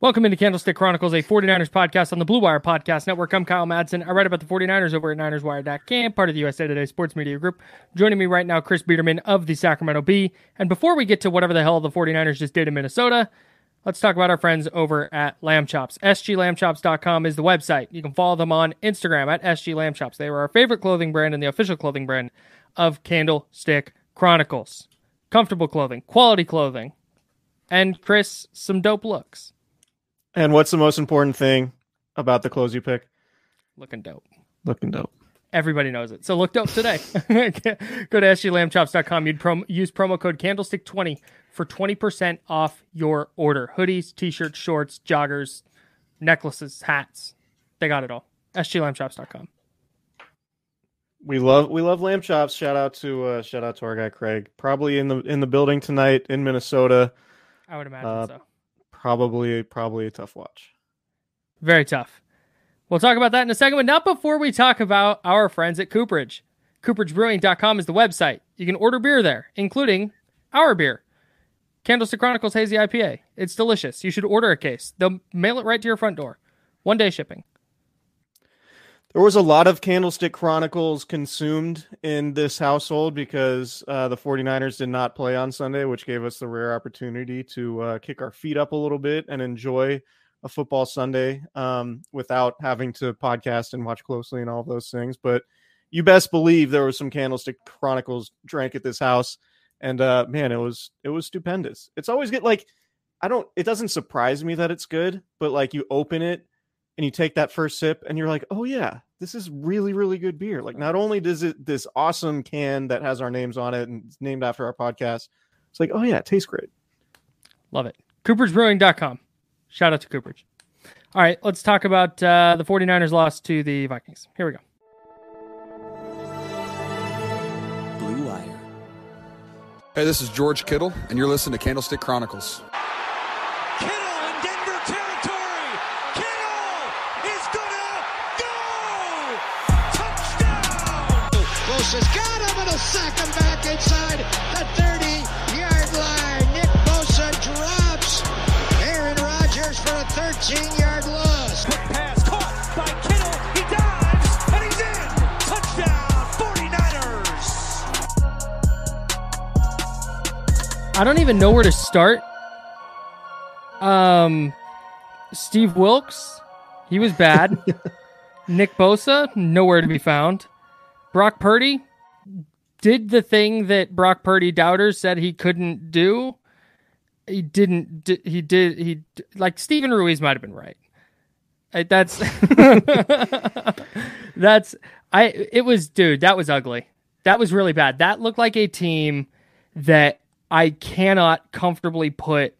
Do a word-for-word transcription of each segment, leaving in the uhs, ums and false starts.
Welcome into Candlestick Chronicles, a forty-niners podcast on the Blue Wire Podcast Network. I'm Kyle Madsen. I write about the forty-niners over at Niners Wire dot com, part of the U S A Today Sports Media Group. Joining me right now, Chris Biederman of the Sacramento Bee. And before we get to whatever the hell the forty-niners just did in Minnesota, let's talk about our friends over at LambChops. S G Lamb Chops dot com is the website. You can follow them on Instagram at S G Lamb Chops. They were our favorite clothing brand and the official clothing brand of Candlestick Chronicles. Comfortable clothing, quality clothing, and, Chris, some dope looks. And what's the most important thing about the clothes you pick? Looking dope. Looking dope. Everybody knows it. So look dope today. Go to S G Lamb Chops dot com. You'd prom- use promo code Candlestick twenty for twenty percent off your order. Hoodies, t-shirts, shorts, joggers, necklaces, hats. They got it all. S G Lamb Chops dot com. We love we love Lamb Chops. Shout out to uh, shout out to our guy Craig. Probably in the in the building tonight in Minnesota. I would imagine uh, so. Probably, probably a tough watch. Very tough. We'll talk about that in a second, but not before we talk about our friends at Cooperage. Cooperage Brewing dot com is the website. You can order beer there, including our beer, Candlestick Chronicles Hazy I P A. It's delicious. You should order a case. They'll mail it right to your front door. One day shipping. There was a lot of Candlestick Chronicles consumed in this household because uh, the forty-niners did not play on Sunday, which gave us the rare opportunity to uh, kick our feet up a little bit and enjoy a football Sunday um, without having to podcast and watch closely and all those things. But you best believe there was some Candlestick Chronicles drank at this house. And uh, man, it was it was stupendous. It's always good. Like, I don't it doesn't surprise me that it's good, but like you open it and you take that first sip and you're like, oh, yeah, this is really, really good beer. Like, not only does it this awesome can that has our names on it and it's named after our podcast. It's like, oh, yeah, it tastes great. Love it. Cooperage Brewing dot com. Shout out to Cooperage. All right, let's talk about uh, the forty-niners loss to the Vikings. Here we go. Blue Wire. Hey, this is George Kittle, and you're listening to Candlestick Chronicles. Has got him and a sack him back inside the thirty-yard line. Nick Bosa drops Aaron Rodgers for a thirteen-yard loss. Quick pass caught by Kittle. He dives, and he's in. Touchdown, forty-niners. I don't even know where to start. Um, Steve Wilkes, he was bad. Nick Bosa, nowhere to be found. Brock Purdy did the thing that Brock Purdy doubters said he couldn't do. He didn't. D- he did. He d- like Steven Ruiz might have been right. I, that's that's I. It was dude. That was ugly. That was really bad. That looked like a team that I cannot comfortably put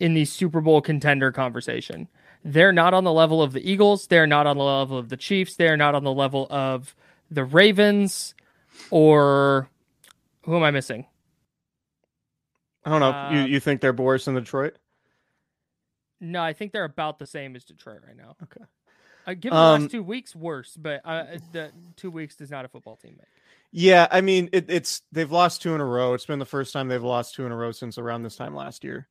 in the Super Bowl contender conversation. They're not on the level of the Eagles. They're not on the level of the Chiefs. They're not on the level of the Ravens, or who am I missing? I don't know. Uh, you you think they're worse than Detroit? No, I think they're about the same as Detroit right now. Okay. I give the um, last two weeks worse, but uh, the two weeks does not a football team make. Yeah, I mean, it, it's they've lost two in a row. It's been the first time they've lost two in a row since around this time last year.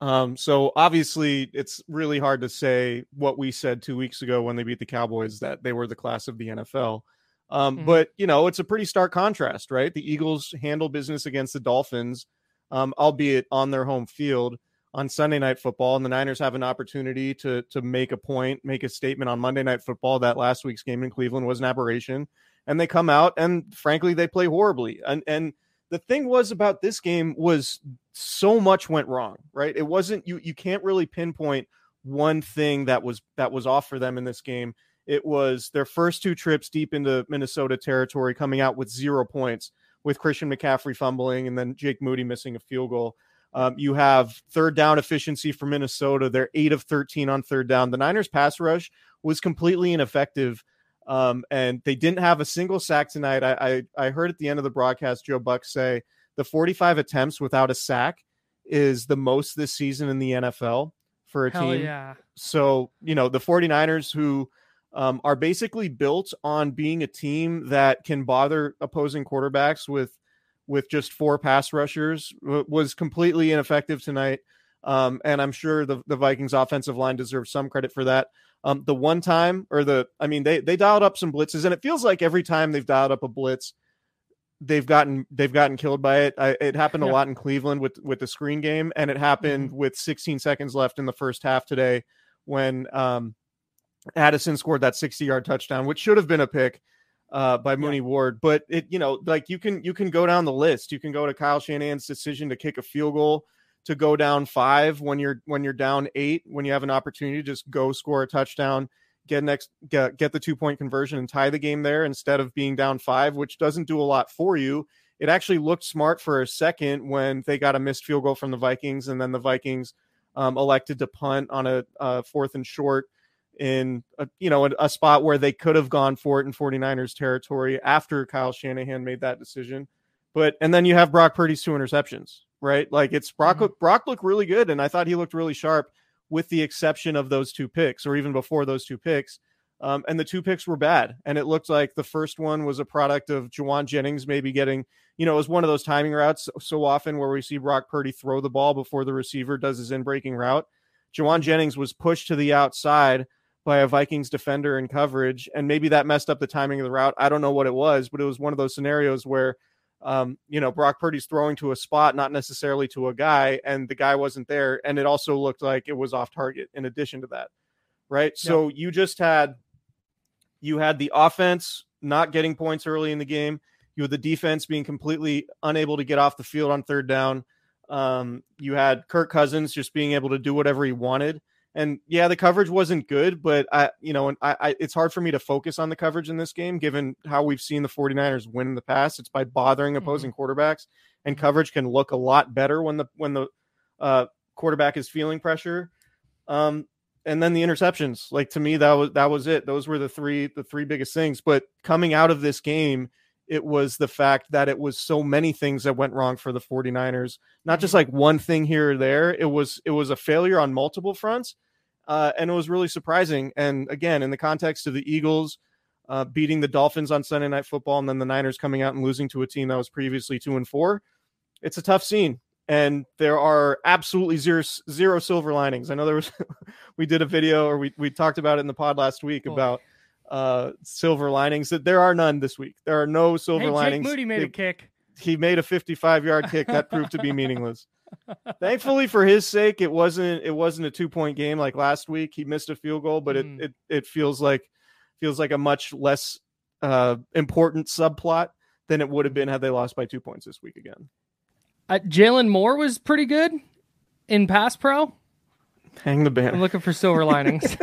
Um, so obviously it's really hard to say what we said two weeks ago when they beat the Cowboys, that they were the class of the N F L. Um, mm-hmm. But, you know, it's a pretty stark contrast, right? The Eagles handle business against the Dolphins, um, albeit on their home field on Sunday Night Football. And the Niners have an opportunity to to make a point, make a statement on Monday Night Football. That last week's game in Cleveland was an aberration. And they come out and, frankly, they play horribly. And and the thing was about this game was so much went wrong, right? It wasn't you. You can't really pinpoint one thing that was that was off for them in this game. It was their first two trips deep into Minnesota territory, coming out with zero points with Christian McCaffrey fumbling and then Jake Moody missing a field goal. Um, you have third down efficiency for Minnesota. They're eight of thirteen on third down. The Niners pass rush was completely ineffective. Um, and they didn't have a single sack tonight. I, I, I heard at the end of the broadcast, Joe Buck say the forty-five attempts without a sack is the most this season in the N F L for a Hell team. Yeah. So, you know, the 49ers who um, are basically built on being a team that can bother opposing quarterbacks with, with just four pass rushers w- was completely ineffective tonight. Um, and I'm sure the, the Vikings offensive line deserves some credit for that. Um, the one time or the, I mean, they, they dialed up some blitzes, and it feels like every time they've dialed up a blitz, they've gotten, they've gotten killed by it. I, it happened a yeah. lot in Cleveland with, with the screen game. And it happened mm-hmm. with sixteen seconds left in the first half today when um, Addison scored that sixty yard touchdown, which should have been a pick uh, by Mooney yeah. Ward. But it, you know, like you can, you can go down the list. You can go to Kyle Shanahan's decision to kick a field goal, to go down five when you're when you're down eight, when you have an opportunity to just go score a touchdown, get next get, get the two point conversion and tie the game there instead of being down five, which doesn't do a lot for you. It actually looked smart for a second when they got a missed field goal from the Vikings, and then the Vikings um, elected to punt on a, a fourth and short in a, you know a, a spot where they could have gone for it in 49ers territory after Kyle Shanahan made that decision. But and then you have Brock Purdy's two interceptions. Right. Like it's Brock, mm-hmm. Brock looked really good. And I thought he looked really sharp with the exception of those two picks or even before those two picks. Um, and the two picks were bad. And it looked like the first one was a product of Jawan Jennings maybe getting, you know, it was one of those timing routes so often where we see Brock Purdy throw the ball before the receiver does his in breaking route. Jawan Jennings was pushed to the outside by a Vikings defender in coverage. And maybe that messed up the timing of the route. I don't know what it was, but it was one of those scenarios where Um, you know, Brock Purdy's throwing to a spot, not necessarily to a guy, and the guy wasn't there. And it also looked like it was off target in addition to that. Right. So yep. you just had, you had the offense not getting points early in the game. You had the defense being completely unable to get off the field on third down. Um, you had Kirk Cousins just being able to do whatever he wanted. And yeah, the coverage wasn't good, but I, you know, and I, I, it's hard for me to focus on the coverage in this game, given how we've seen the 49ers win in the past. It's by bothering opposing mm-hmm. quarterbacks, and coverage can look a lot better when the, when the uh, quarterback is feeling pressure. Um, and then the interceptions, like to me, that was, that was it. Those were the three, the three biggest things, but coming out of this game, it was the fact that it was so many things that went wrong for the 49ers, not just like one thing here or there. It was, it was a failure on multiple fronts. Uh, and it was really surprising. And again, in the context of the Eagles uh, beating the Dolphins on Sunday Night Football, and then the Niners coming out and losing to a team that was previously two and four, it's a tough scene. And there are absolutely zero, zero silver linings. I know there was, we did a video or we, we talked about it in the pod last week cool. about, Uh, silver linings that there are none this week. There are no silver hey, Jake linings. Moody made it, a kick. He made a fifty-five yard kick that proved to be meaningless. Thankfully for his sake, it wasn't. It wasn't a two point game like last week. He missed a field goal, but mm. it, it it feels like feels like a much less uh, important subplot than it would have been had they lost by two points this week again. Uh, Jalen Moore was pretty good in pass pro. Hang the banner. I'm looking for silver linings.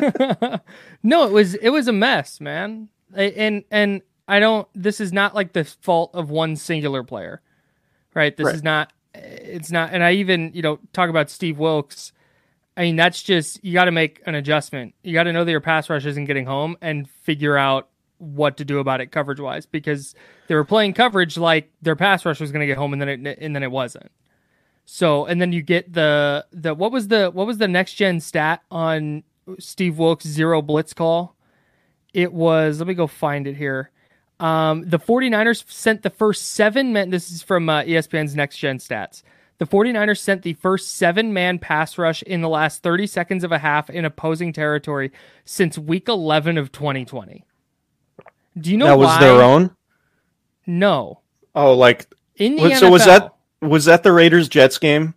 No, it was it was a mess, man. And and I don't. This is not like the fault of one singular player, right? This right. is not. It's not. And I even you know talk about Steve Wilkes. I mean, that's just you got to make an adjustment. You got to know that your pass rush isn't getting home and figure out what to do about it coverage wise, because they were playing coverage like their pass rush was going to get home, and then it and then it wasn't. So, and then you get the, the, what was the, what was the next gen stat on Steve Wilkes' zero blitz call? It was, let me go find it here. Um, the 49ers sent the first seven men. This is from uh, E S P N's next gen stats. The 49ers sent the first seven man pass rush in the last thirty seconds of a half in opposing territory since week eleven of twenty twenty. Do you know that was why? Their own? No. Oh, like in the so N F L, was that was that the Raiders Jets game?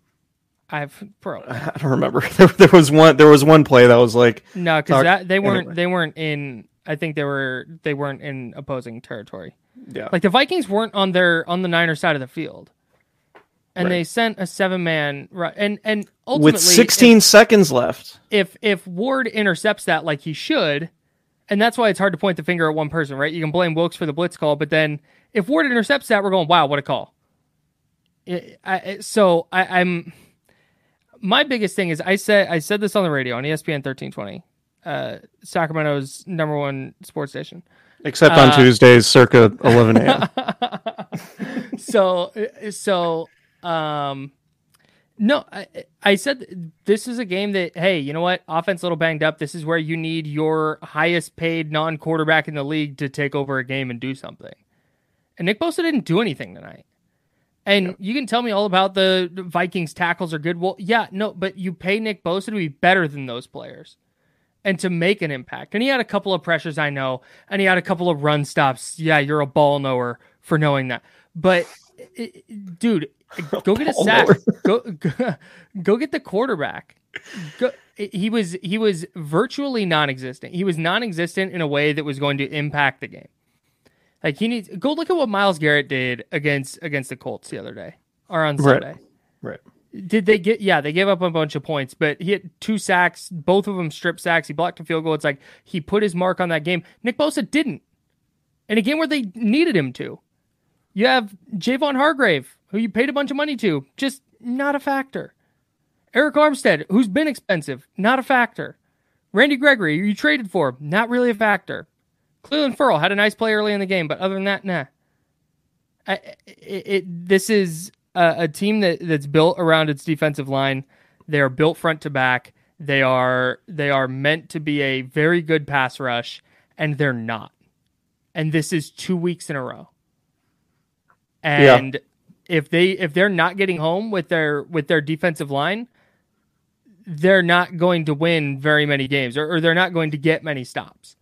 I've bro. I don't remember. There, there was one. There was one play that was like no, because that they weren't. Anyway. They weren't in. I think they were. They weren't in opposing territory. Yeah. Like the Vikings weren't on their on the Niners side of the field, and right. they sent a seven man run. And and ultimately, with sixteen if, seconds left, if if Ward intercepts that like he should, and that's why it's hard to point the finger at one person, right? You can blame Wilkes for the blitz call, but then if Ward intercepts that, we're going, wow, what a call. It, I, it, so I, I'm. My biggest thing is I said I said this on the radio on E S P N thirteen twenty, uh, Sacramento's number one sports station. Except on uh, Tuesdays, circa eleven a.m. so, so um, no, I, I said this is a game that, hey, you know what? Offense a little banged up. This is where you need your highest paid non-quarterback in the league to take over a game and do something. And Nick Bosa didn't do anything tonight. And yep. you can tell me all about the Vikings tackles are good. Well, yeah, no, but you pay Nick Bosa to be better than those players and to make an impact. And he had a couple of pressures, I know, and he had a couple of run stops. Yeah, you're a ball knower for knowing that. But, it, it, dude, go get a sack. Go, go go get the quarterback. Go, he was he was virtually non-existent. He was non-existent in a way that was going to impact the game. Like he needs go look at what Myles Garrett did against against the Colts the other day or on Sunday. Right. right. Did they get yeah, they gave up a bunch of points, but he had two sacks, both of them strip sacks. He blocked a field goal. It's like he put his mark on that game. Nick Bosa didn't. In a game where they needed him to. You have Javon Hargrave, who you paid a bunch of money to, just not a factor. Eric Armstead, who's been expensive, not a factor. Randy Gregory, who you traded for, not really a factor. Cleveland Ferrell had a nice play early in the game, but other than that, nah. I, it, it, this is a, a team that, that's built around its defensive line. They are built front to back. They are they are meant to be a very good pass rush, and they're not. And this is two weeks in a row. And yeah. if they if they're not getting home with their with their defensive line, they're not going to win very many games, or, or they're not going to get many stops.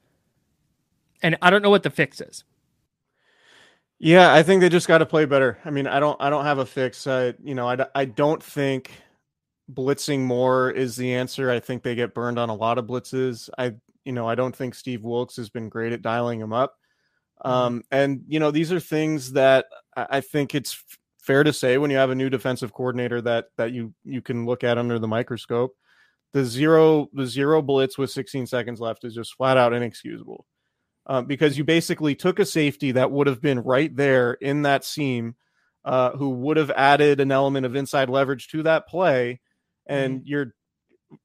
And I don't know what the fix is. Yeah, I think they just got to play better. I mean, I don't, I don't have a fix. I, you know, I, I don't think blitzing more is the answer. I think they get burned on a lot of blitzes. I, you know, I don't think Steve Wilkes has been great at dialing them up. Um, and you know, these are things that I think it's fair to say when you have a new defensive coordinator that that you you can look at under the microscope. The zero, the zero blitz with sixteen seconds left is just flat out inexcusable. Uh, because you basically took a safety that would have been right there in that seam, uh, who would have added an element of inside leverage to that play. And mm-hmm. you're,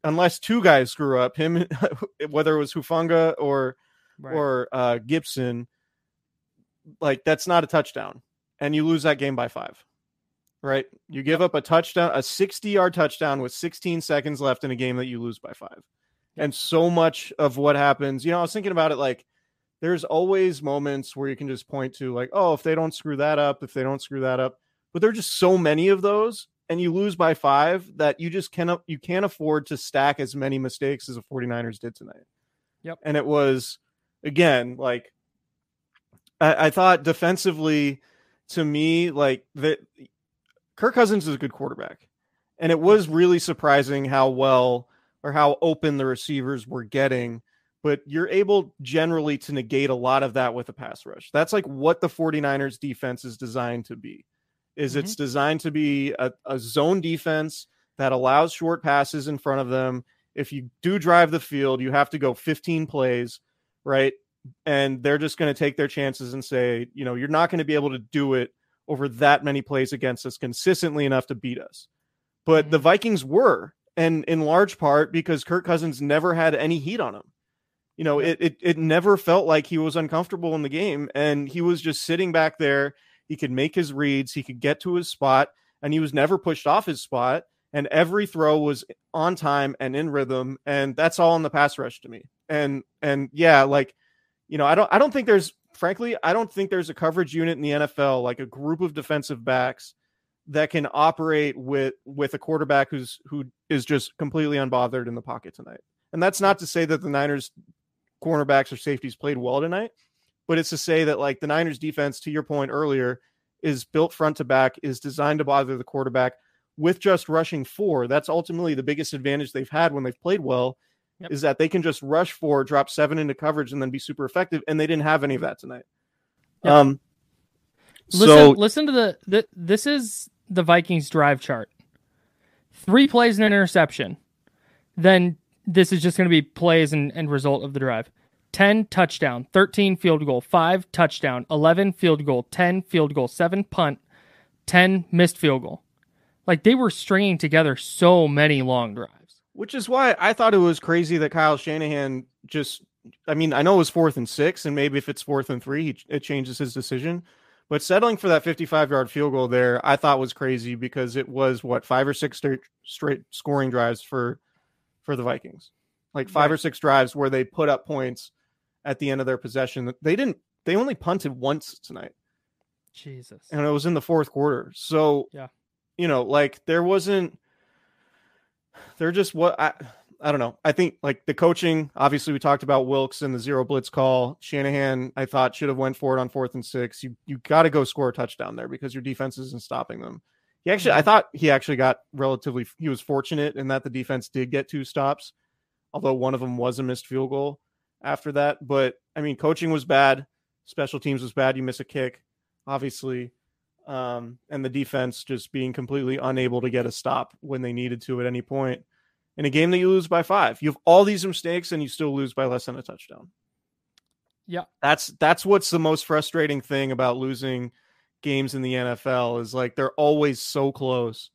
unless two guys screw up, him, whether it was Hufanga or, right. or uh, Gibson, like that's not a touchdown. And you lose that game by five, right? You give up a touchdown, a sixty yard touchdown with sixteen seconds left in a game that you lose by five. Yeah. And so much of what happens, you know, I was thinking about it like, there's always moments where you can just point to like, oh, if they don't screw that up, if they don't screw that up, but there are just so many of those and you lose by five that you just cannot, you can't afford to stack as many mistakes as the 49ers did tonight. Yep. And it was, again, like I, I thought defensively to me, like that Kirk Cousins is a good quarterback and it was really surprising how well or how open the receivers were getting. But you're able generally to negate a lot of that with a pass rush. That's like what the 49ers defense is designed to be, is mm-hmm. it's designed to be a, a zone defense that allows short passes in front of them. If you do drive the field, you have to go fifteen plays, right? And they're just going to take their chances and say, you know, you're not going to be able to do it over that many plays against us consistently enough to beat us. But mm-hmm. the Vikings were, and in large part because Kirk Cousins never had any heat on him. You know, it, it it never felt like he was uncomfortable in the game, and he was just sitting back there. He could make his reads. He could get to his spot, and he was never pushed off his spot, and every throw was on time and in rhythm, and that's all in the pass rush to me. And and yeah, like, you know, I don't I don't think there's, frankly, I don't think there's a coverage unit in the N F L, like a group of defensive backs that can operate with with a quarterback who's who is just completely unbothered in the pocket tonight. And that's not to say that the Niners cornerbacks or safeties played well tonight, but it's to say that, like, the Niners defense, to your point earlier, is built front to back, is designed to bother the quarterback with just rushing four. That's ultimately the biggest advantage they've had when they've played well, yep. is that they can just rush four, drop seven into coverage, and then be super effective. And they didn't have any of that tonight. Yep. Um, listen, so listen to the, the, this is the Vikings drive chart. Three plays and an interception. Then this is just going to be plays and, and result of the drive. ten touchdown, thirteen field goal, five touchdown, eleven field goal, ten field goal, seven punt, ten missed field goal. Like, they were stringing together so many long drives. Which is why I thought it was crazy that Kyle Shanahan just, I mean, I know it was fourth and six, and maybe if it's fourth and three, he, it changes his decision. But settling for that fifty-five-yard field goal there, I thought was crazy because it was, what, five or six straight, straight scoring drives for, for the Vikings. Like five right. or six drives where they put up points at the end of their possession. They didn't, they only punted once tonight. Jesus. And it was in the fourth quarter. So, yeah. You know, like there wasn't, they're just what I, I don't know. I think like the coaching, obviously we talked about Wilkes and the zero blitz call. Shanahan, I thought should have went for it on fourth and six. You, you got to go score a touchdown there because your defense isn't stopping them. He actually, I thought he actually got relatively, he was fortunate in that the defense did get two stops, although one of them was a missed field goal after that. But I mean, coaching was bad. Special teams was bad. You miss a kick, obviously. Um, and the defense just being completely unable to get a stop when they needed to at any point in a game that you lose by five. You have all these mistakes and you still lose by less than a touchdown. Yeah. That's, that's what's the most frustrating thing about losing games in the N F L is like, they're always so close.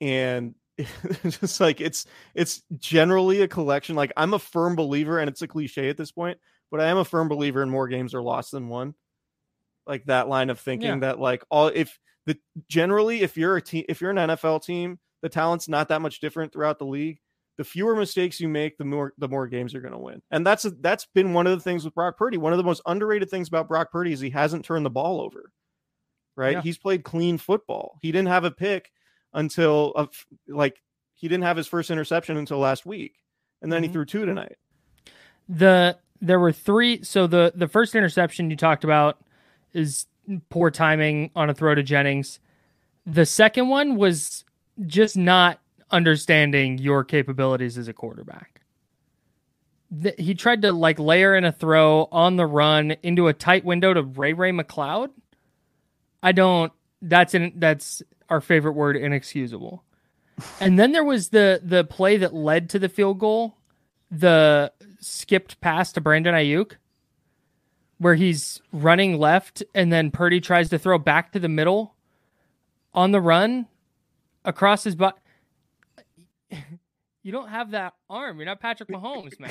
And it's just like, it's, it's generally a collection. Like, I'm a firm believer, and it's a cliche at this point, but I am a firm believer in more games are lost than won. Like that line of thinking yeah. that like all, if the generally, if you're a team, if you're an N F L team, the talent's not that much different throughout the league. The fewer mistakes you make, the more, the more games you're going to win. And that's, that's been one of the things with Brock Purdy. One of the most underrated things about Brock Purdy is he hasn't turned the ball over, right? Yeah. He's played clean football. He didn't have a pick until a, like he didn't have his first interception until last week. And then mm-hmm. he threw two tonight. The, there were three. So the, the first interception you talked about is poor timing on a throw to Jennings. The second one was just not understanding your capabilities as a quarterback. The, he tried to like layer in a throw on the run into a tight window to Ray Ray McCloud. I don't, that's in, that's our favorite word, inexcusable. And then there was the, the play that led to the field goal, the skipped pass to Brandon Ayuk, where he's running left and then Purdy tries to throw back to the middle on the run across his butt. You don't have that arm. You're not Patrick Mahomes, man.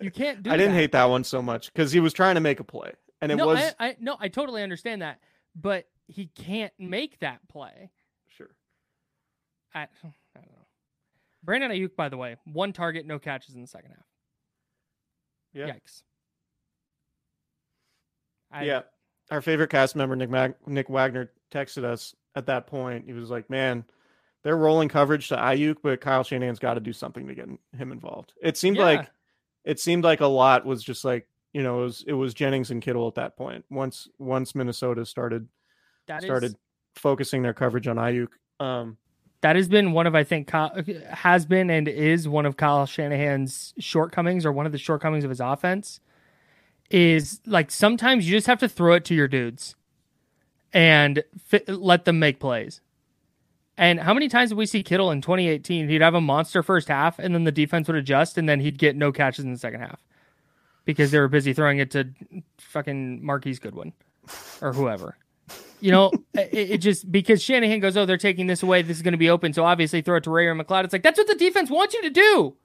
You can't do that. I didn't that. hate that one so much because he was trying to make a play. And it no, was. I, I, no, I totally understand that. But he can't make that play. Sure. I, I don't know. Brandon Ayuk, by the way, one target, no catches in the second half. Yeah. Yikes. I, yeah, our favorite cast member, Nick Mag- Nick Wagner, texted us at that point. He was like, man, they're rolling coverage to Ayuk, but Kyle Shanahan's got to do something to get him involved. It seemed yeah. like it seemed like a lot was just like, you know, it was, it was Jennings and Kittle at that point. Once once Minnesota started that started is, focusing their coverage on Ayuk. Um, that has been one of, I think, Kyle, has been and is one of Kyle Shanahan's shortcomings, or one of the shortcomings of his offense. Is like sometimes you just have to throw it to your dudes and fit, let them make plays. And how many times did we see Kittle in twenty eighteen? He'd have a monster first half, and then the defense would adjust, and then he'd get no catches in the second half because they were busy throwing it to fucking Marquise Goodwin or whoever. You know, it, it just because Shanahan goes, oh, they're taking this away. This is going to be open. So obviously throw it to Ray or McCloud. It's like, that's what the defense wants you to do.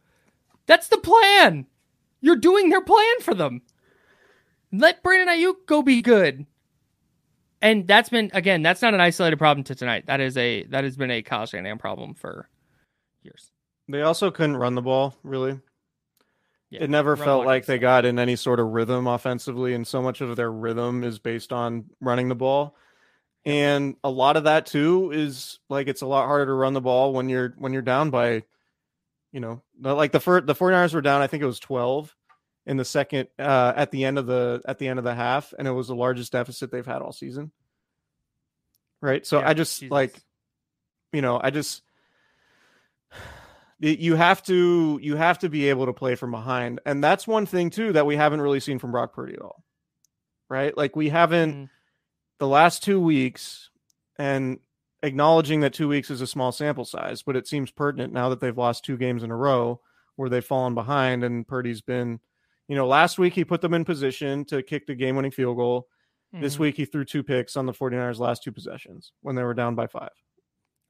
That's the plan. You're doing their plan for them. Let Brandon Ayuk go be good. And that's been, again, that's not an isolated problem to tonight. That is a, that has been a Kyle Shanahan problem for years. They also couldn't run the ball, really. Yeah, it never felt like they got in any sort of rhythm offensively, and so much of their rhythm is based on running the ball. And a lot of that too is like, it's a lot harder to run the ball when you're when you're down by, you know, like the first, the 49ers were down, I think it was twelve. in the second uh, at the end of the at the end of the half, and it was the largest deficit they've had all season. Right. So yeah, I just Jesus. like, you know, I just you have to you have to be able to play from behind. And that's one thing, too, that we haven't really seen from Brock Purdy at all. Right. Like we haven't mm-hmm. the last two weeks and acknowledging that two weeks is a small sample size, but it seems pertinent now that they've lost two games in a row where they've fallen behind. And Purdy's been, you know, last week he put them in position to kick the game winning field goal. This week, he threw two picks on the 49ers' last two possessions when they were down by five.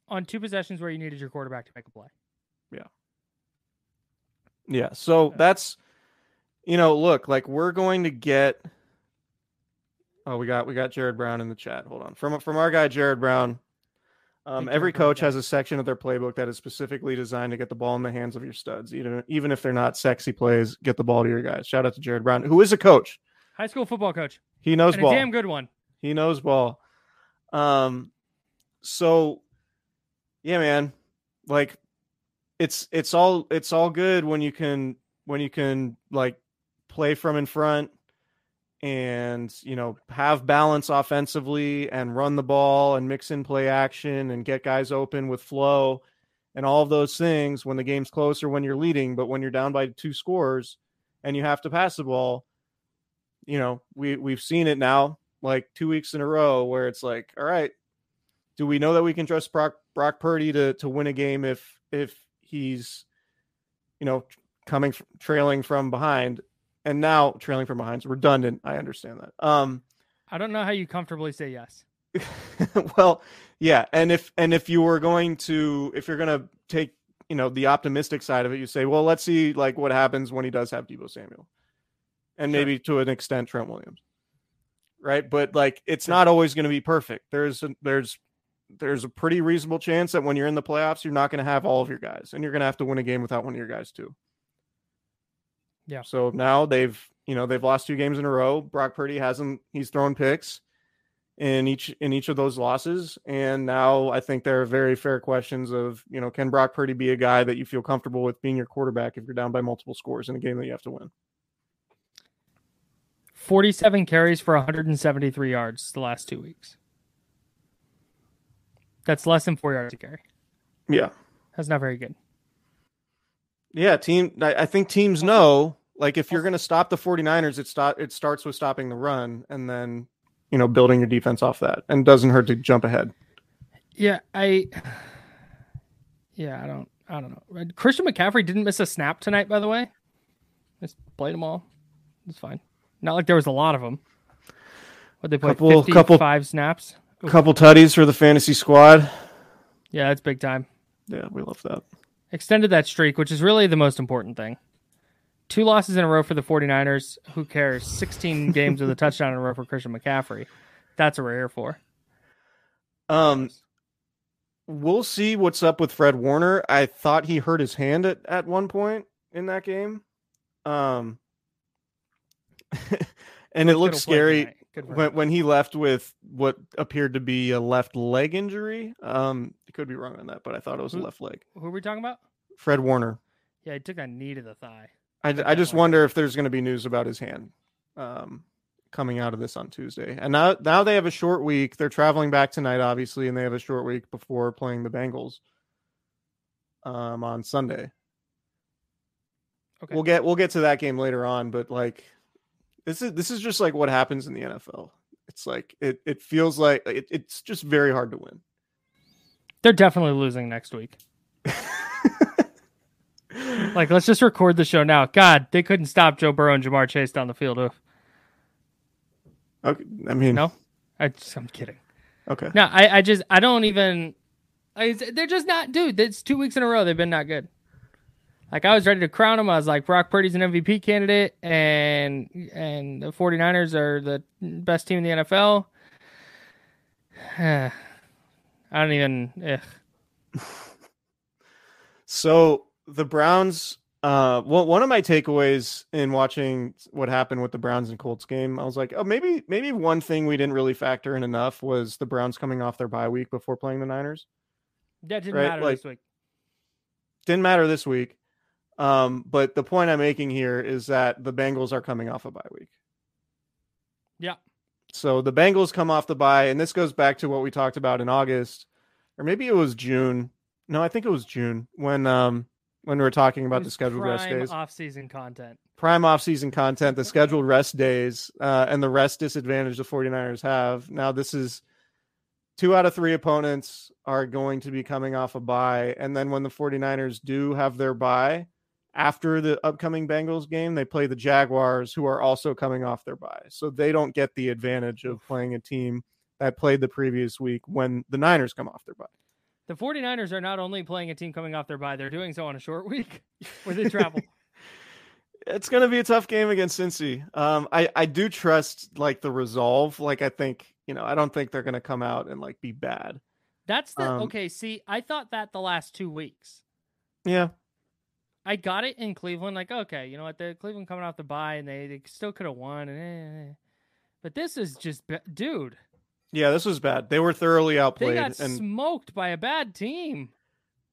On two possessions where you needed your quarterback to make a play. Yeah. Yeah, so that's, you know, look, like we're going to get – oh, we got we got Jared Brown in the chat. Hold on. From from our guy, Jared Brown, um, every coach has a section of their playbook that is specifically designed to get the ball in the hands of your studs. Even, even if they're not sexy plays, get the ball to your guys. Shout out to Jared Brown, who is a coach. High school football coach. He knows and ball. A damn good one. He knows ball. Um, so yeah, man, like it's, it's all, it's all good when you can, when you can like play from in front and, you know, have balance offensively and run the ball and mix in play action and get guys open with flow and all of those things when the game's closer, when you're leading, but when you're down by two scores and you have to pass the ball, you know, we, we've seen it now, like two weeks in a row where it's like, all right, do we know that we can trust Brock, Brock Purdy to, to win a game if if he's, you know, coming, trailing from behind? And now trailing from behind is redundant. I understand that. Um, I don't know how you comfortably say yes. Well, yeah. And if and if you were going to, if you're going to take, you know, the optimistic side of it, you say, well, let's see, like, what happens when he does have Debo Samuel. And maybe sure. to an extent, Trent Williams. Right. But like, it's not always going to be perfect. There's a, there's, there's a pretty reasonable chance that when you're in the playoffs, you're not going to have all of your guys and you're going to have to win a game without one of your guys too. Yeah. So now they've, you know, they've lost two games in a row. Brock Purdy hasn't, he's thrown picks in each, in each of those losses. And now I think there are very fair questions of, you know, can Brock Purdy be a guy that you feel comfortable with being your quarterback if you're down by multiple scores in a game that you have to win? forty-seven carries for one hundred seventy-three yards the last two weeks. That's less than four yards a carry. Yeah. That's not very good. Yeah, team. I think teams know, like, if you're going to stop the 49ers, it, stop, it starts with stopping the run and then, you know, building your defense off that. And it doesn't hurt to jump ahead. Yeah, I... Yeah, I don't, I don't know. Christian McCaffrey didn't miss a snap tonight, by the way. Just played them all. It's fine. Not like there was a lot of them. What they played, fifty-five snaps. A couple tutties for the fantasy squad. Yeah, that's big time. Yeah, we love that. Extended that streak, which is really the most important thing. Two losses in a row for the 49ers. Who cares? sixteen games with a touchdown in a row for Christian McCaffrey. That's what we're here for. Um, we'll see what's up with Fred Warner. I thought he hurt his hand at, at one point in that game. Um. And it looked scary when, when he left with what appeared to be a left leg injury. Um, I could be wrong on that, but I thought it was who, a left leg. Who are we talking about? Fred Warner. Yeah, he took a knee to the thigh. I, I just wonder if there's going to be news about his hand um, coming out of this on Tuesday. And now, now they have a short week. They're traveling back tonight, obviously, and they have a short week before playing the Bengals um, on Sunday. Okay, we'll get we'll get to that game later on, but like. This is this is just like what happens in the N F L. It's like it it feels like it, it's just very hard to win. They're definitely losing next week. Like, let's just record the show now. God, they couldn't stop Joe Burrow and Jamar Chase down the field. Oof. Okay, I mean, no, I just, I'm kidding. Okay, no, I, I just I don't even. I, they're just not, dude. It's two weeks in a row. They've been not good. Like, I was ready to crown him. I was like, Brock Purdy's an M V P candidate, and and the 49ers are the best team in the N F L. I don't even... Ugh. So, the Browns... Uh, well, one of my takeaways in watching what happened with the Browns and Colts game, I was like, oh, maybe maybe one thing we didn't really factor in enough was the Browns coming off their bye week before playing the Niners. That didn't right? matter like, this week. Didn't matter this week. Um, but the point I'm making here is that the Bengals are coming off a bye week. Yeah. So the Bengals come off the bye, and this goes back to what we talked about in August, or maybe it was June. No, I think it was June when um, when we were talking about the scheduled rest days. Prime off-season content. Prime off-season content, the scheduled rest days, uh, and the rest disadvantage the 49ers have. Now this is two out of three opponents are going to be coming off a bye, and then when the 49ers do have their bye, after the upcoming Bengals game, they play the Jaguars, who are also coming off their bye. So they don't get the advantage of playing a team that played the previous week when the Niners come off their bye. The 49ers are not only playing a team coming off their bye, they're doing so on a short week where they travel. It's going to be a tough game against Cincy. Um, I, I do trust like the resolve. Like I think, you know, I don't think they're going to come out and like be bad. That's the, um, okay. See, I thought that the last two weeks. Yeah. I got it in Cleveland, like, okay, you know what, they're Cleveland coming off the bye, and they, they still could have won, and eh, but this is just, ba- dude. Yeah, this was bad. They were thoroughly outplayed. They got and... smoked by a bad team.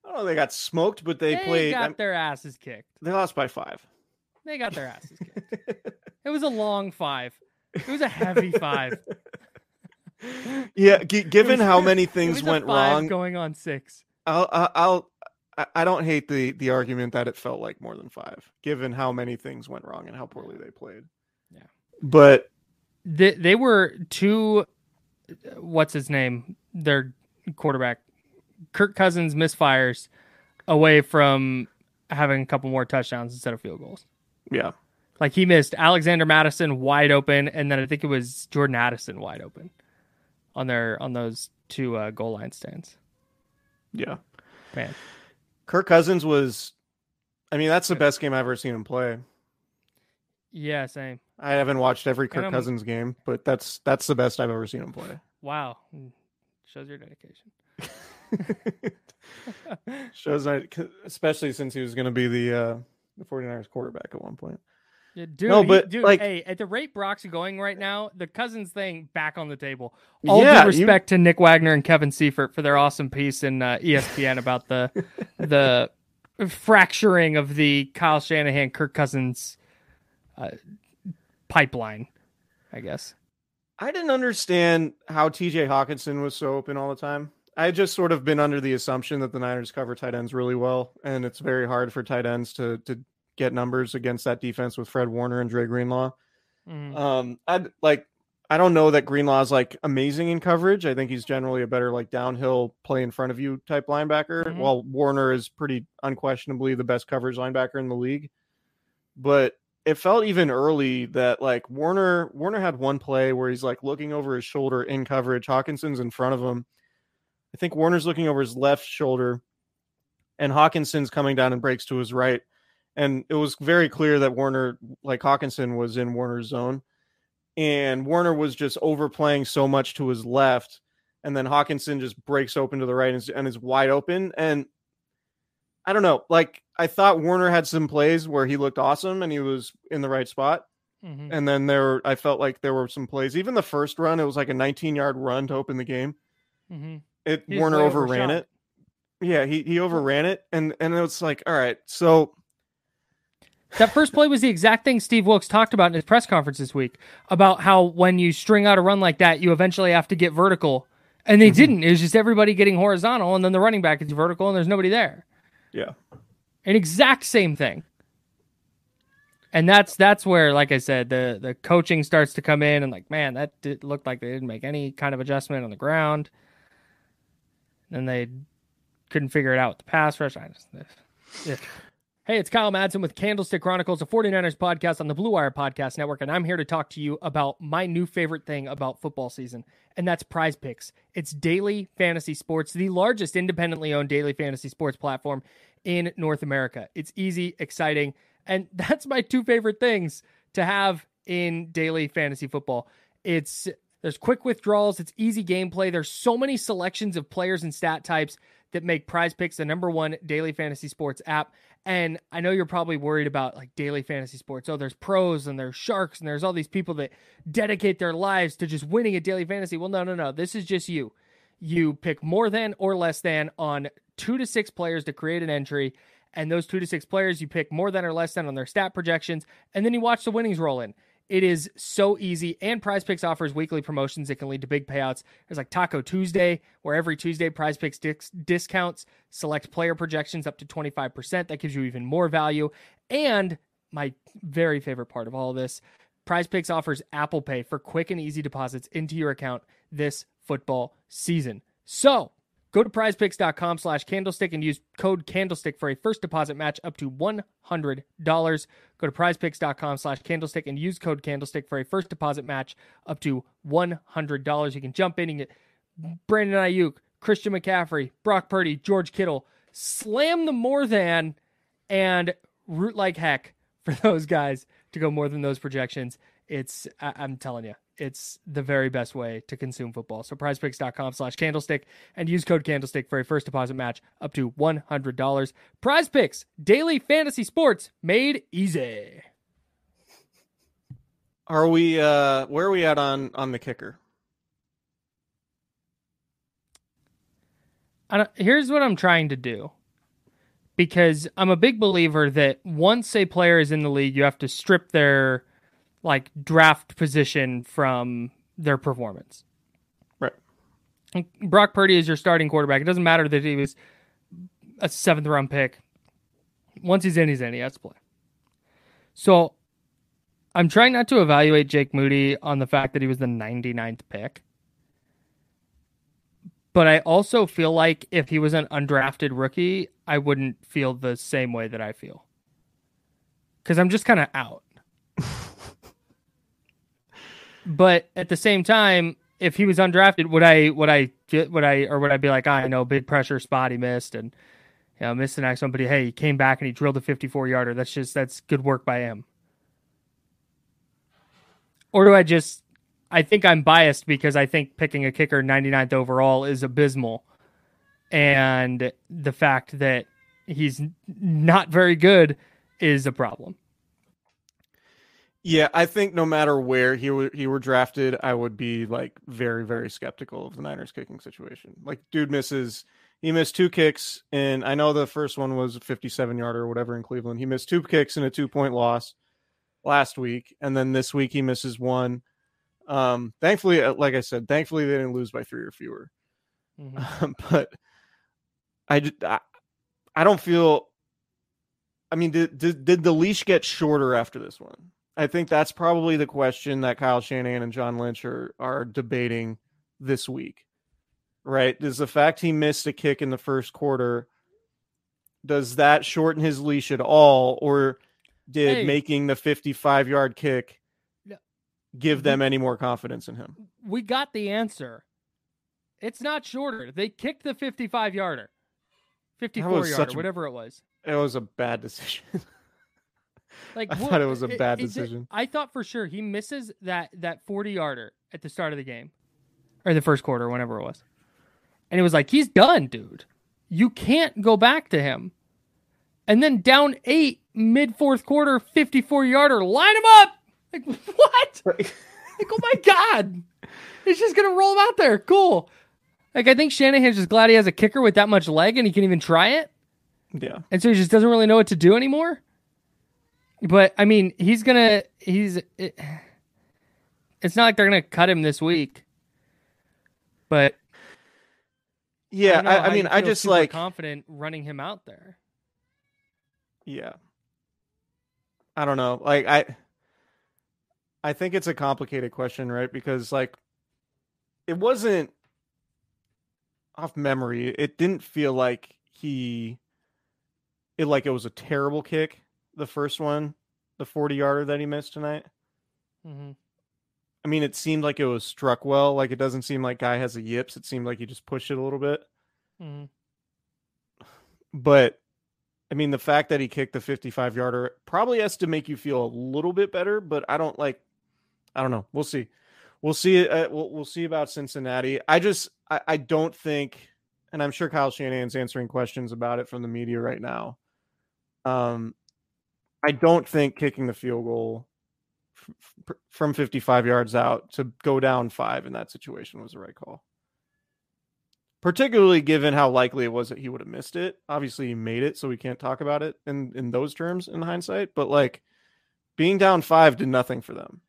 Oh, they got smoked, but they, they played. They got I'm... their asses kicked. They lost by five. They got their asses kicked. It was a long five. It was a heavy five. Yeah, g- given was, how many things it was went a five wrong, going on six. I'll, I'll. I'll... I don't hate the the argument that it felt like more than five, given how many things went wrong and how poorly they played. Yeah, but they they were two. What's his name? Their quarterback, Kirk Cousins, misfires away from having a couple more touchdowns instead of field goals. Yeah, like he missed Alexander Madison wide open, and then I think it was Jordan Addison wide open on their on those two uh, goal line stands. Yeah, man. Kirk Cousins was, I mean, that's the best game I've ever seen him play. Yeah, same. I haven't watched every Kirk Cousins game, but that's that's the best I've ever seen him play. Wow. Shows your dedication. Shows, I, especially since he was going to be the, uh, the 49ers quarterback at one point. Yeah, dude, no, but he, dude, like, hey, at the rate Brock's going right now, the Cousins thing back on the table. All yeah, due respect you... to Nick Wagner and Kevin Seifert for their awesome piece in uh, E S P N about the the fracturing of the Kyle Shanahan Kirk Cousins uh, pipeline. I guess I didn't understand how T J. Hockenson was so open all the time. I had just sort of been under the assumption that the Niners cover tight ends really well, and it's very hard for tight ends to to. get numbers against that defense with Fred Warner and Dre Greenlaw. Mm. Um, I like. I don't know that Greenlaw is like amazing in coverage. I think he's generally a better like downhill play in front of you type linebacker. Mm-hmm. While Warner is pretty unquestionably the best coverage linebacker in the league. But it felt even early that like Warner Warner had one play where he's like looking over his shoulder in coverage. Hawkinson's in front of him. I think Warner's looking over his left shoulder, and Hawkinson's coming down and breaks to his right. And it was very clear that Warner, like Hockenson, was in Warner's zone. And Warner was just overplaying so much to his left. And then Hockenson just breaks open to the right and, and is wide open. And I don't know. Like, I thought Warner had some plays where he looked awesome and he was in the right spot. Mm-hmm. And then there, were, I felt like there were some plays. Even the first run, it was like a nineteen-yard run to open the game. Mm-hmm. It He's Warner overran it. Yeah, he, he overran it. And, and it was like, all right, so... That first play was the exact thing Steve Wilkes talked about in his press conference this week about how when you string out a run like that, you eventually have to get vertical. And they mm-hmm. didn't. It was just everybody getting horizontal, and then the running back is vertical, and there's nobody there. Yeah. An exact same thing. And that's that's where, like I said, the, the coaching starts to come in, and like, man, that did, looked like they didn't make any kind of adjustment on the ground. And they couldn't figure it out with the pass rush. I just, yeah. Hey, it's Kyle Madsen with Candlestick Chronicles, a 49ers podcast on the Blue Wire Podcast Network, and I'm here to talk to you about my new favorite thing about football season, and that's PrizePicks. It's daily fantasy sports, the largest independently owned daily fantasy sports platform in North America. It's easy, exciting, and that's my two favorite things to have in daily fantasy football. It's there's quick withdrawals, it's easy gameplay, there's so many selections of players and stat types that make PrizePicks the number one daily fantasy sports app. And I know you're probably worried about like daily fantasy sports. Oh, there's pros and there's sharks and there's all these people that dedicate their lives to just winning at daily fantasy. Well, no, no, no. This is just you. You pick more than or less than on two to six players to create an entry. and those two to six players you pick more than or less than on their stat projections, and then you watch the winnings roll in. It is so easy, and PrizePicks offers weekly promotions that can lead to big payouts. There's like Taco Tuesday, where every Tuesday PrizePicks dis- discounts select player projections up to twenty-five percent. That gives you even more value. And my very favorite part of all of this, PrizePicks offers Apple Pay for quick and easy deposits into your account this football season. So go to PrizePicks.com slash Candlestick and use code Candlestick for a first deposit match up to one hundred dollars. Go to PrizePicks.com slash Candlestick and use code Candlestick for a first deposit match up to one hundred dollars. You can jump in and get Brandon Ayuk, Christian McCaffrey, Brock Purdy, George Kittle. Slam the more than and root like heck for those guys to go more than those projections. It's, I- I'm telling you, it's the very best way to consume football. So PrizePicks.com slash Candlestick and use code Candlestick for a first deposit match up to one hundred dollars. PrizePicks, daily fantasy sports made easy. Are we, uh, where are we at on, on the kicker? I don't, here's what I'm trying to do, because I'm a big believer that once a player is in the league, you have to strip their like draft position from their performance. Right. Brock Purdy is your starting quarterback. It doesn't matter that he was a seventh round pick. Once he's in, he's in. He has to play. So I'm trying not to evaluate Jake Moody on the fact that he was the ninety-ninth pick. But I also feel like if he was an undrafted rookie, I wouldn't feel the same way that I feel. Because I'm just kind of out. But at the same time, if he was undrafted, would I, would I, would I, or would I be like, I know, big pressure spot, he missed, and you know, missed the next one, but hey, he came back and he drilled a fifty-four yarder. That's just, that's good work by him. Or do I just, I think I'm biased because I think picking a kicker ninety-ninth overall is abysmal. And the fact that he's not very good is a problem. Yeah, I think no matter where he were, he were drafted, I would be like very, very skeptical of the Niners kicking situation. Like, dude misses, he missed two kicks, and I know the first one was a fifty-seven yarder or whatever in Cleveland. He missed two kicks in a two point loss last week, and then this week he misses one. Um, thankfully, like I said, thankfully they didn't lose by three or fewer. Mm-hmm. Um, but I, just, I, I don't feel. I mean, did, did did the leash get shorter after this one? I think that's probably the question that Kyle Shanahan and John Lynch are, are debating this week, right? Does the fact he missed a kick in the first quarter, does that shorten his leash at all? Or did hey, making the fifty-five yard kick give them any more confidence in him? We got the answer. It's not shorter. They kicked the fifty-five yarder, fifty-four yarder, whatever it was. It was a bad decision. Like, I what, thought it was a bad decision. It, I thought for sure he misses that that forty yarder at the start of the game or the first quarter, whenever it was. And it was like, he's done, dude. You can't go back to him. And then down eight, mid fourth quarter, fifty-four yarder, line him up. Like, what? Right. Like, oh my God. He's just going to roll him out there. Cool. Like, I think Shanahan's just glad he has a kicker with that much leg and he can even try it. Yeah. And so he just doesn't really know what to do anymore. But, I mean, he's going to, he's, it, it's not like they're going to cut him this week, but. Yeah. I, I, I mean, I just like confident running him out there. Yeah. I don't know. Like I, I think it's a complicated question, right? Because like it wasn't off memory. It didn't feel like he, it like it was a terrible kick. The first one, the forty yarder that he missed tonight. Mm-hmm. I mean, it seemed like it was struck well. Like, it doesn't seem like guy has a yips. It seemed like he just pushed it a little bit. Mm-hmm. But, I mean, the fact that he kicked the fifty-five yarder probably has to make you feel a little bit better, but I don't like, I don't know. We'll see. We'll see. Uh, we'll, we'll see about Cincinnati. I just, I, I don't think, and I'm sure Kyle Shanahan's answering questions about it from the media right now. Um, I don't think kicking the field goal from fifty-five yards out to go down five in that situation was the right call. particularly given how likely it was that he would have missed it. Obviously, he made it, so we can't talk about it in, in those terms in hindsight. But, like, being down five did nothing for them.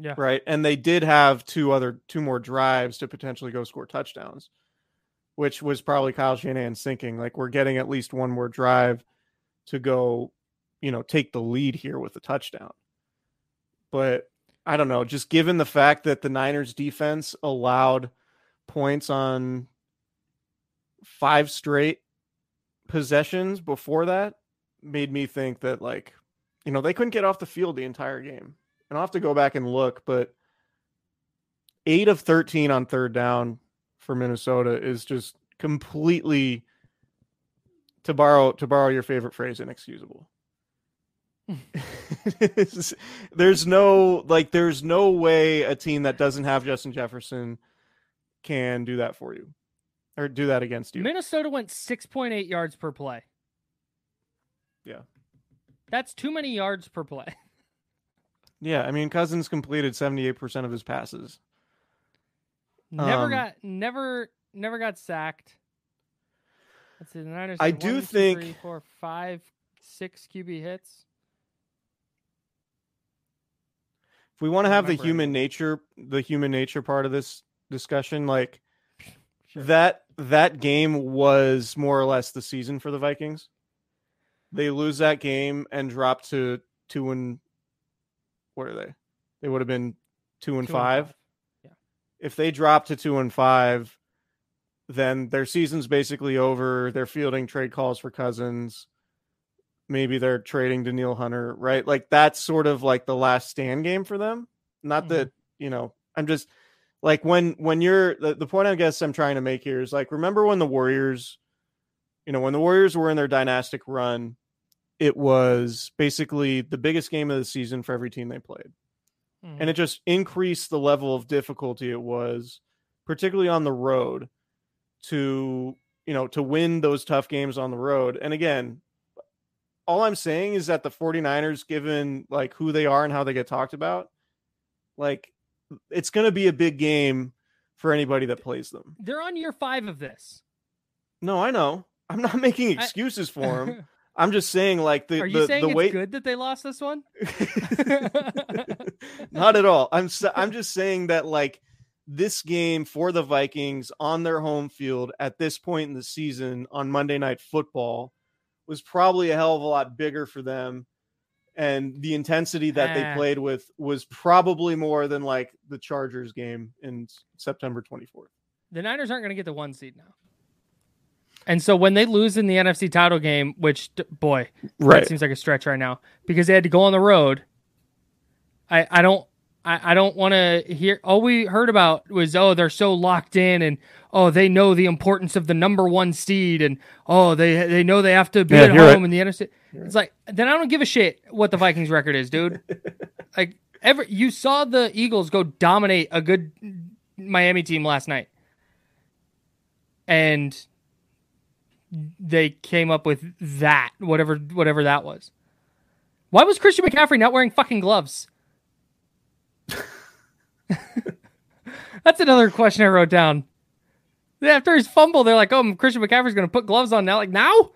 Yeah. Right. And they did have two other two more drives to potentially go score touchdowns, which was probably Kyle Shanahan thinking, like, we're getting at least one more drive to go, you know, take the lead here with a touchdown. But I don't know, just given the fact that the Niners defense allowed points on five straight possessions before that, made me think that, like, you know, they couldn't get off the field the entire game. And I'll have to go back and look, but eight of thirteen on third down for Minnesota is just completely, to borrow to borrow your favorite phrase, inexcusable. There's no, like, there's no way a team that doesn't have Justin Jefferson can do that for you or do that against you. Minnesota went six point eight yards per play. Yeah. That's too many yards per play. Yeah, I mean, Cousins completed seventy-eight percent of his passes. Never um, got never never got sacked. That's the Niners. I do think three, four, five, six Q B hits. If we want to have the human nature, the human nature part of this discussion, like, sure. that that game was more or less the season for the Vikings. They lose that game and drop to two and. What are they? They would have been two and two five. And five. Yeah. If they drop to two and five, then their season's basically over. They're fielding trade calls for Cousins. Maybe they're trading Daniil Hunter, right? Like, that's sort of like the last stand game for them. Not mm-hmm. that, you know, I'm just like, when, when you're the, the point I guess I'm trying to make here is, like, remember when the Warriors, you know, when the Warriors were in their dynastic run, it was basically the biggest game of the season for every team they played. Mm. And it just increased the level of difficulty it was, particularly on the road, to, you know, to win those tough games on the road. And again, all I'm saying is that the 49ers, given, like, who they are and how they get talked about, like, it's going to be a big game for anybody that plays them. They're on year five of this. No, I know. I'm not making excuses I... for them. I'm just saying, like, the, Are you the, saying the it's way good that they lost this one? Not at all. I'm so, I'm just saying that, like, this game for the Vikings on their home field at this point in the season on Monday Night Football was probably a hell of a lot bigger for them. And the intensity that ah. they played with was probably more than, like, the Chargers game in September twenty-fourth. The Niners aren't going to get the one seed now. And so when they lose in the N F C title game, which, boy, right. that seems like a stretch right now, because they had to go on the road. I, I don't I, I don't want to hear. All we heard about was, oh, they're so locked in, and, oh, they know the importance of the number one seed, and, oh, they they know they have to be yeah, at home right. in the N F C. You're it's right. like, then I don't give a shit what the Vikings record is, dude. Like, every, you saw the Eagles go dominate a good Miami team last night. And they came up with that, whatever whatever that was. Why was Christian McCaffrey not wearing fucking gloves? That's another question I wrote down. After his fumble, they're like, oh, Christian McCaffrey's going to put gloves on now. Like, now?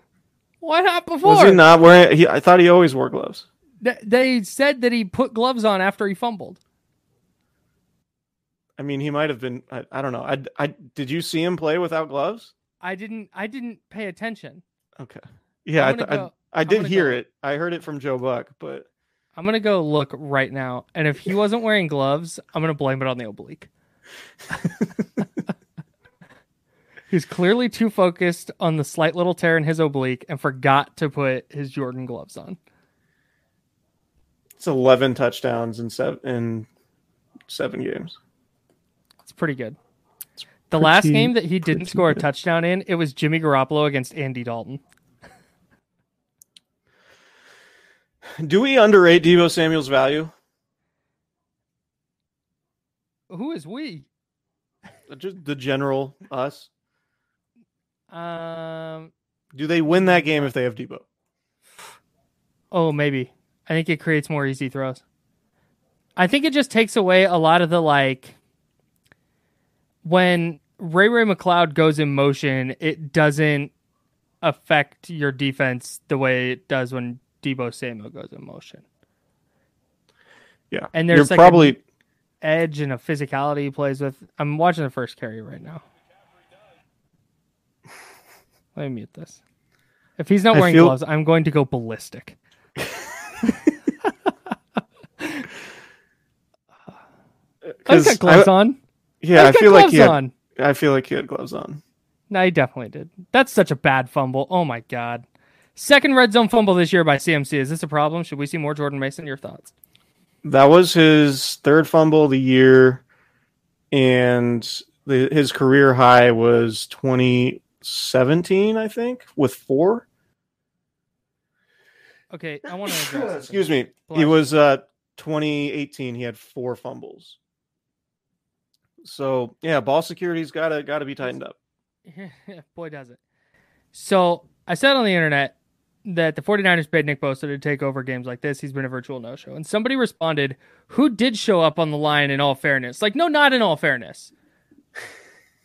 Why not before? Was he not wearing... He, I thought he always wore gloves. Th- they said that he put gloves on after he fumbled. I mean, he might have been... I, I don't know. I, I, did you see him play without gloves? I didn't I didn't pay attention. Okay. Yeah, I, th- I I did hear go. it. I heard it from Joe Buck, but I'm going to go look right now. And if he wasn't wearing gloves, I'm going to blame it on the oblique. He's clearly too focused on the slight little tear in his oblique and forgot to put his Jordan gloves on. It's eleven touchdowns in seven, in seven games. That's pretty good. The pretty, last game that he didn't score a touchdown in, it was Jimmy Garoppolo against Andy Dalton. Do we underrate Debo Samuel's value? Who is we? Just the general us. Um, Do they win that game if they have Debo? Oh, maybe. I think it creates more easy throws. I think it just takes away a lot of the, like, when Ray Ray McCloud goes in motion, it doesn't affect your defense the way it does when Debo Samuel goes in motion. Yeah. And there's like probably an edge and a physicality he plays with. I'm watching the first carry right now. Let me mute this. If he's not wearing feel... gloves, I'm going to go ballistic. I've got gloves I, on. Yeah, I feel like he had, on. I feel like he had gloves on. No, he definitely did. That's such a bad fumble. Oh my God. Second red zone fumble this year by C M C. Is this a problem? Should we see more Jordan Mason? Your thoughts? That was his third fumble of the year, and the, his career high was twenty seventeen, I think, with four. Okay, I want to address excuse me. Black. He was uh twenty eighteen, he had four fumbles. So yeah, ball security's gotta gotta be tightened up. Boy, does it. So I said on the internet that the 49ers paid Nick Bosa to take over games like this. He's been a virtual no-show. And somebody responded, who did show up on the line in all fairness? Like, no, not in all fairness.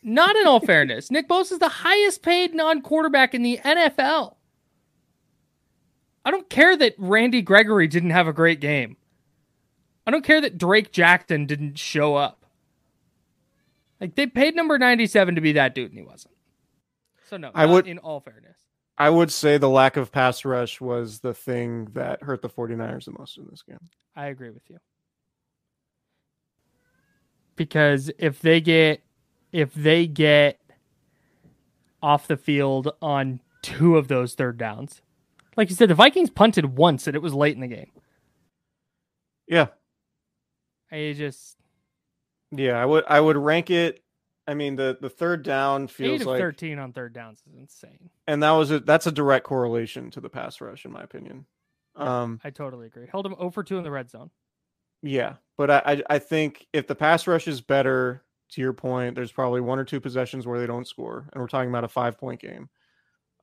Not in all fairness. Nick Bosa is the highest paid non-quarterback in the N F L. I don't care that Randy Gregory didn't have a great game. I don't care that Drake Jackson didn't show up. Like, they paid number ninety-seven to be that dude, and he wasn't. So, no, I would, in all fairness. I would say the lack of pass rush was the thing that hurt the 49ers the most in this game. I agree with you. Because if they get... If they get off the field on two of those third downs, like you said, the Vikings punted once and it was late in the game. Yeah. I just. Yeah, I would, I would rank it. I mean, the, the third down feels eight of like thirteen on third downs is insane. And that was a, that's a direct correlation to the pass rush, in my opinion. Yeah, um, I totally agree. Held him zero for two in the red zone. Yeah. But I, I, I think if the pass rush is better, to your point, there's probably one or two possessions where they don't score, and we're talking about a five-point game.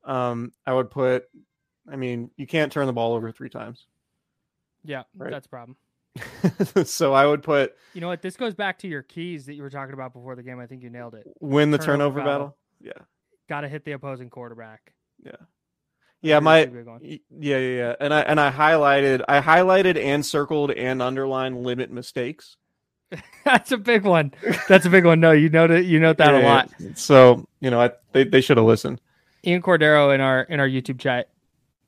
Um, I would put, I mean, you can't turn the ball over three times. Yeah, right? That's a problem. So I would put... You know what? This goes back to your keys that you were talking about before the game. I think you nailed it. Win the turnover, turnover battle. battle. Yeah. Got to hit the opposing quarterback. Yeah. Yeah, my yeah, yeah, yeah. And I and I highlighted, I highlighted and circled and underlined limit mistakes. That's a big one. That's a big one. No, you know that you note that yeah, a lot. Yeah. So you know, I, they they should have listened. Ian Cordero in our in our YouTube chat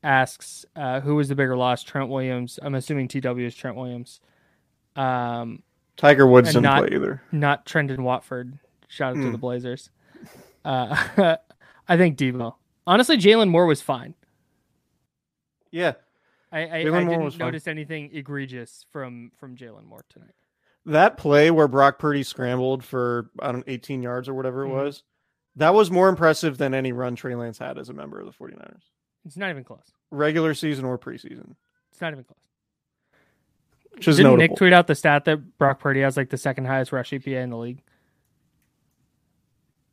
asks, uh, "Who was the bigger loss? Trent Williams? I'm assuming T W is Trent Williams. Um, Tiger Woods didn't play either. Not Trenton Watford. Shout out mm. to the Blazers. Uh, I think Debo. Honestly, Jalen Moore was fine. Yeah, I, I, I didn't notice fine. anything egregious from from Jalen Moore tonight." That play where Brock Purdy scrambled for, I don't know, eighteen yards or whatever it mm-hmm. was, that was more impressive than any run Trey Lance had as a member of the 49ers. It's not even close. Regular season or preseason. It's not even close. Which is Didn't notable. Nick tweet out the stat that Brock Purdy has like the second highest rush E P A in the league?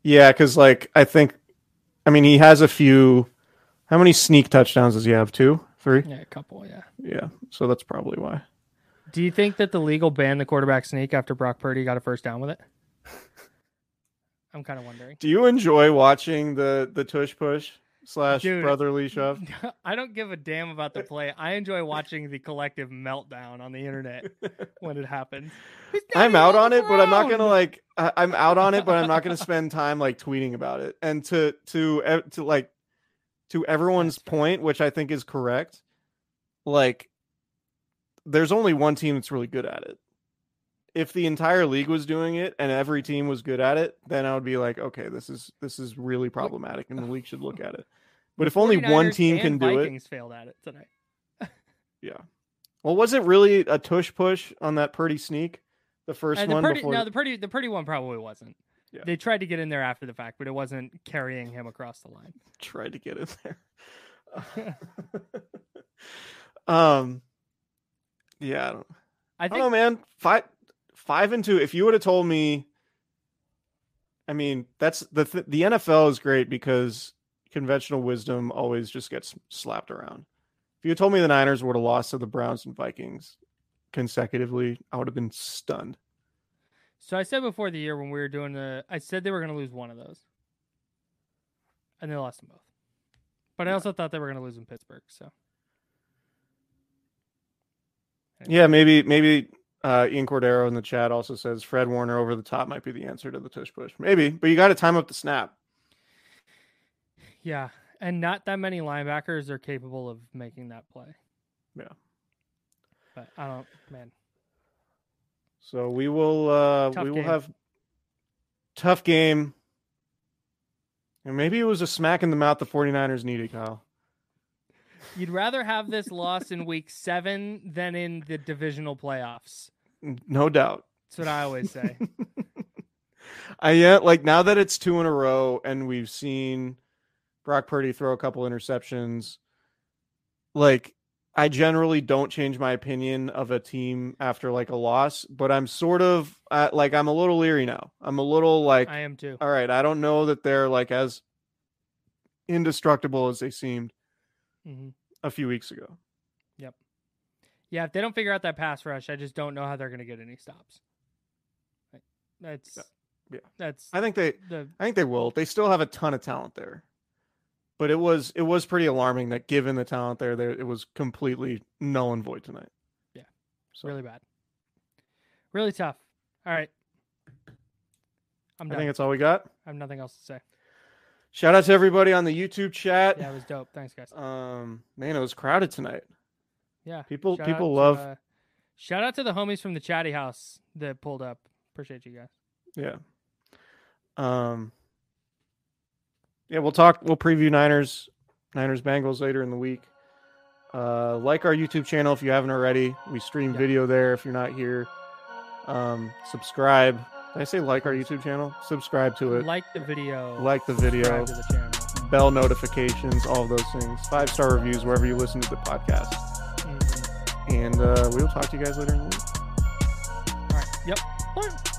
Yeah, because like I think, I mean, he has a few, how many sneak touchdowns does he have? Two? Three? Yeah, a couple, yeah. Yeah, so that's probably why. Do you think that the league will ban the quarterback sneak after Brock Purdy got a first down with it? I'm kind of wondering. Do you enjoy watching the, the tush push slash Dude, brotherly shove? I don't give a damn about the play. I enjoy watching the collective meltdown on the internet when it happens. I'm out on it, but I'm not going to like, I, I'm out on it, but I'm not going to spend time like tweeting about it. And to, to, to like, to everyone's point, which I think is correct. Like, there's only one team that's really good at it. If the entire league was doing it and every team was good at it, then I would be like, okay, this is this is really problematic and the league should look at it. But if only one team can do it, Vikings failed at it tonight. Yeah. Well, was it really a tush push on that Purdy sneak? The first uh, the one Purdy, before... No, the Purdy the Purdy one probably wasn't. Yeah. They tried to get in there after the fact, but it wasn't carrying him across the line. Tried to get in there. um Yeah, I don't, I think, I don't know, man. Five, five and two. If you would have told me, I mean, that's the th- the N F L is great because conventional wisdom always just gets slapped around. If you had told me the Niners would have lost to the Browns and Vikings consecutively, I would have been stunned. So I said before the year when we were doing the, I said they were going to lose one of those, and they lost them both. But yeah. I also thought they were going to lose in Pittsburgh. So anyway. Yeah, maybe maybe uh, Ian Cordero in the chat also says Fred Warner over the top might be the answer to the tush push. Maybe, but you got to time up the snap. Yeah, and not that many linebackers are capable of making that play. Yeah, but I don't, man. So we will uh, we will game. have tough game. And maybe it was a smack in the mouth the 49ers needed, Kyle. You'd rather have this loss in week seven than in the divisional playoffs. No doubt. That's what I always say. I yeah, like now that it's two in a row and we've seen Brock Purdy throw a couple interceptions, like I generally don't change my opinion of a team after like a loss, but I'm sort of uh, like, I'm a little leery now. I'm a little like, I am too. All right. I don't know that they're like as indestructible as they seemed mm-hmm. a few weeks ago. Yep. Yeah. If they don't figure out that pass rush, I just don't know how they're going to get any stops. Like, that's, yeah. yeah. That's, I think they, the, I think they will. They still have a ton of talent there. But it was it was pretty alarming that given the talent there, there it was completely null and void tonight. Yeah, so. Really bad. Really tough. All right. I'm done. I think that's all we got. I have nothing else to say. Shout out to everybody on the YouTube chat. Yeah, it was dope. Thanks, guys. Um, man, it was crowded tonight. Yeah. People shout people love. To, uh, shout out to the homies from the Chatty House that pulled up. Appreciate you guys. Yeah. Um. Yeah, we'll talk. We'll preview Niners, Niners Bengals later in the week. Uh, like our YouTube channel if you haven't already. We stream yeah. video there if you're not here. Um, subscribe. Did I say like our YouTube channel? Subscribe to it. Like the video. Like the video. Subscribe to the channel. Bell notifications, all of those things. Five star reviews wherever you listen to the podcast. Mm-hmm. And uh, we will talk to you guys later in the week. All right. Yep.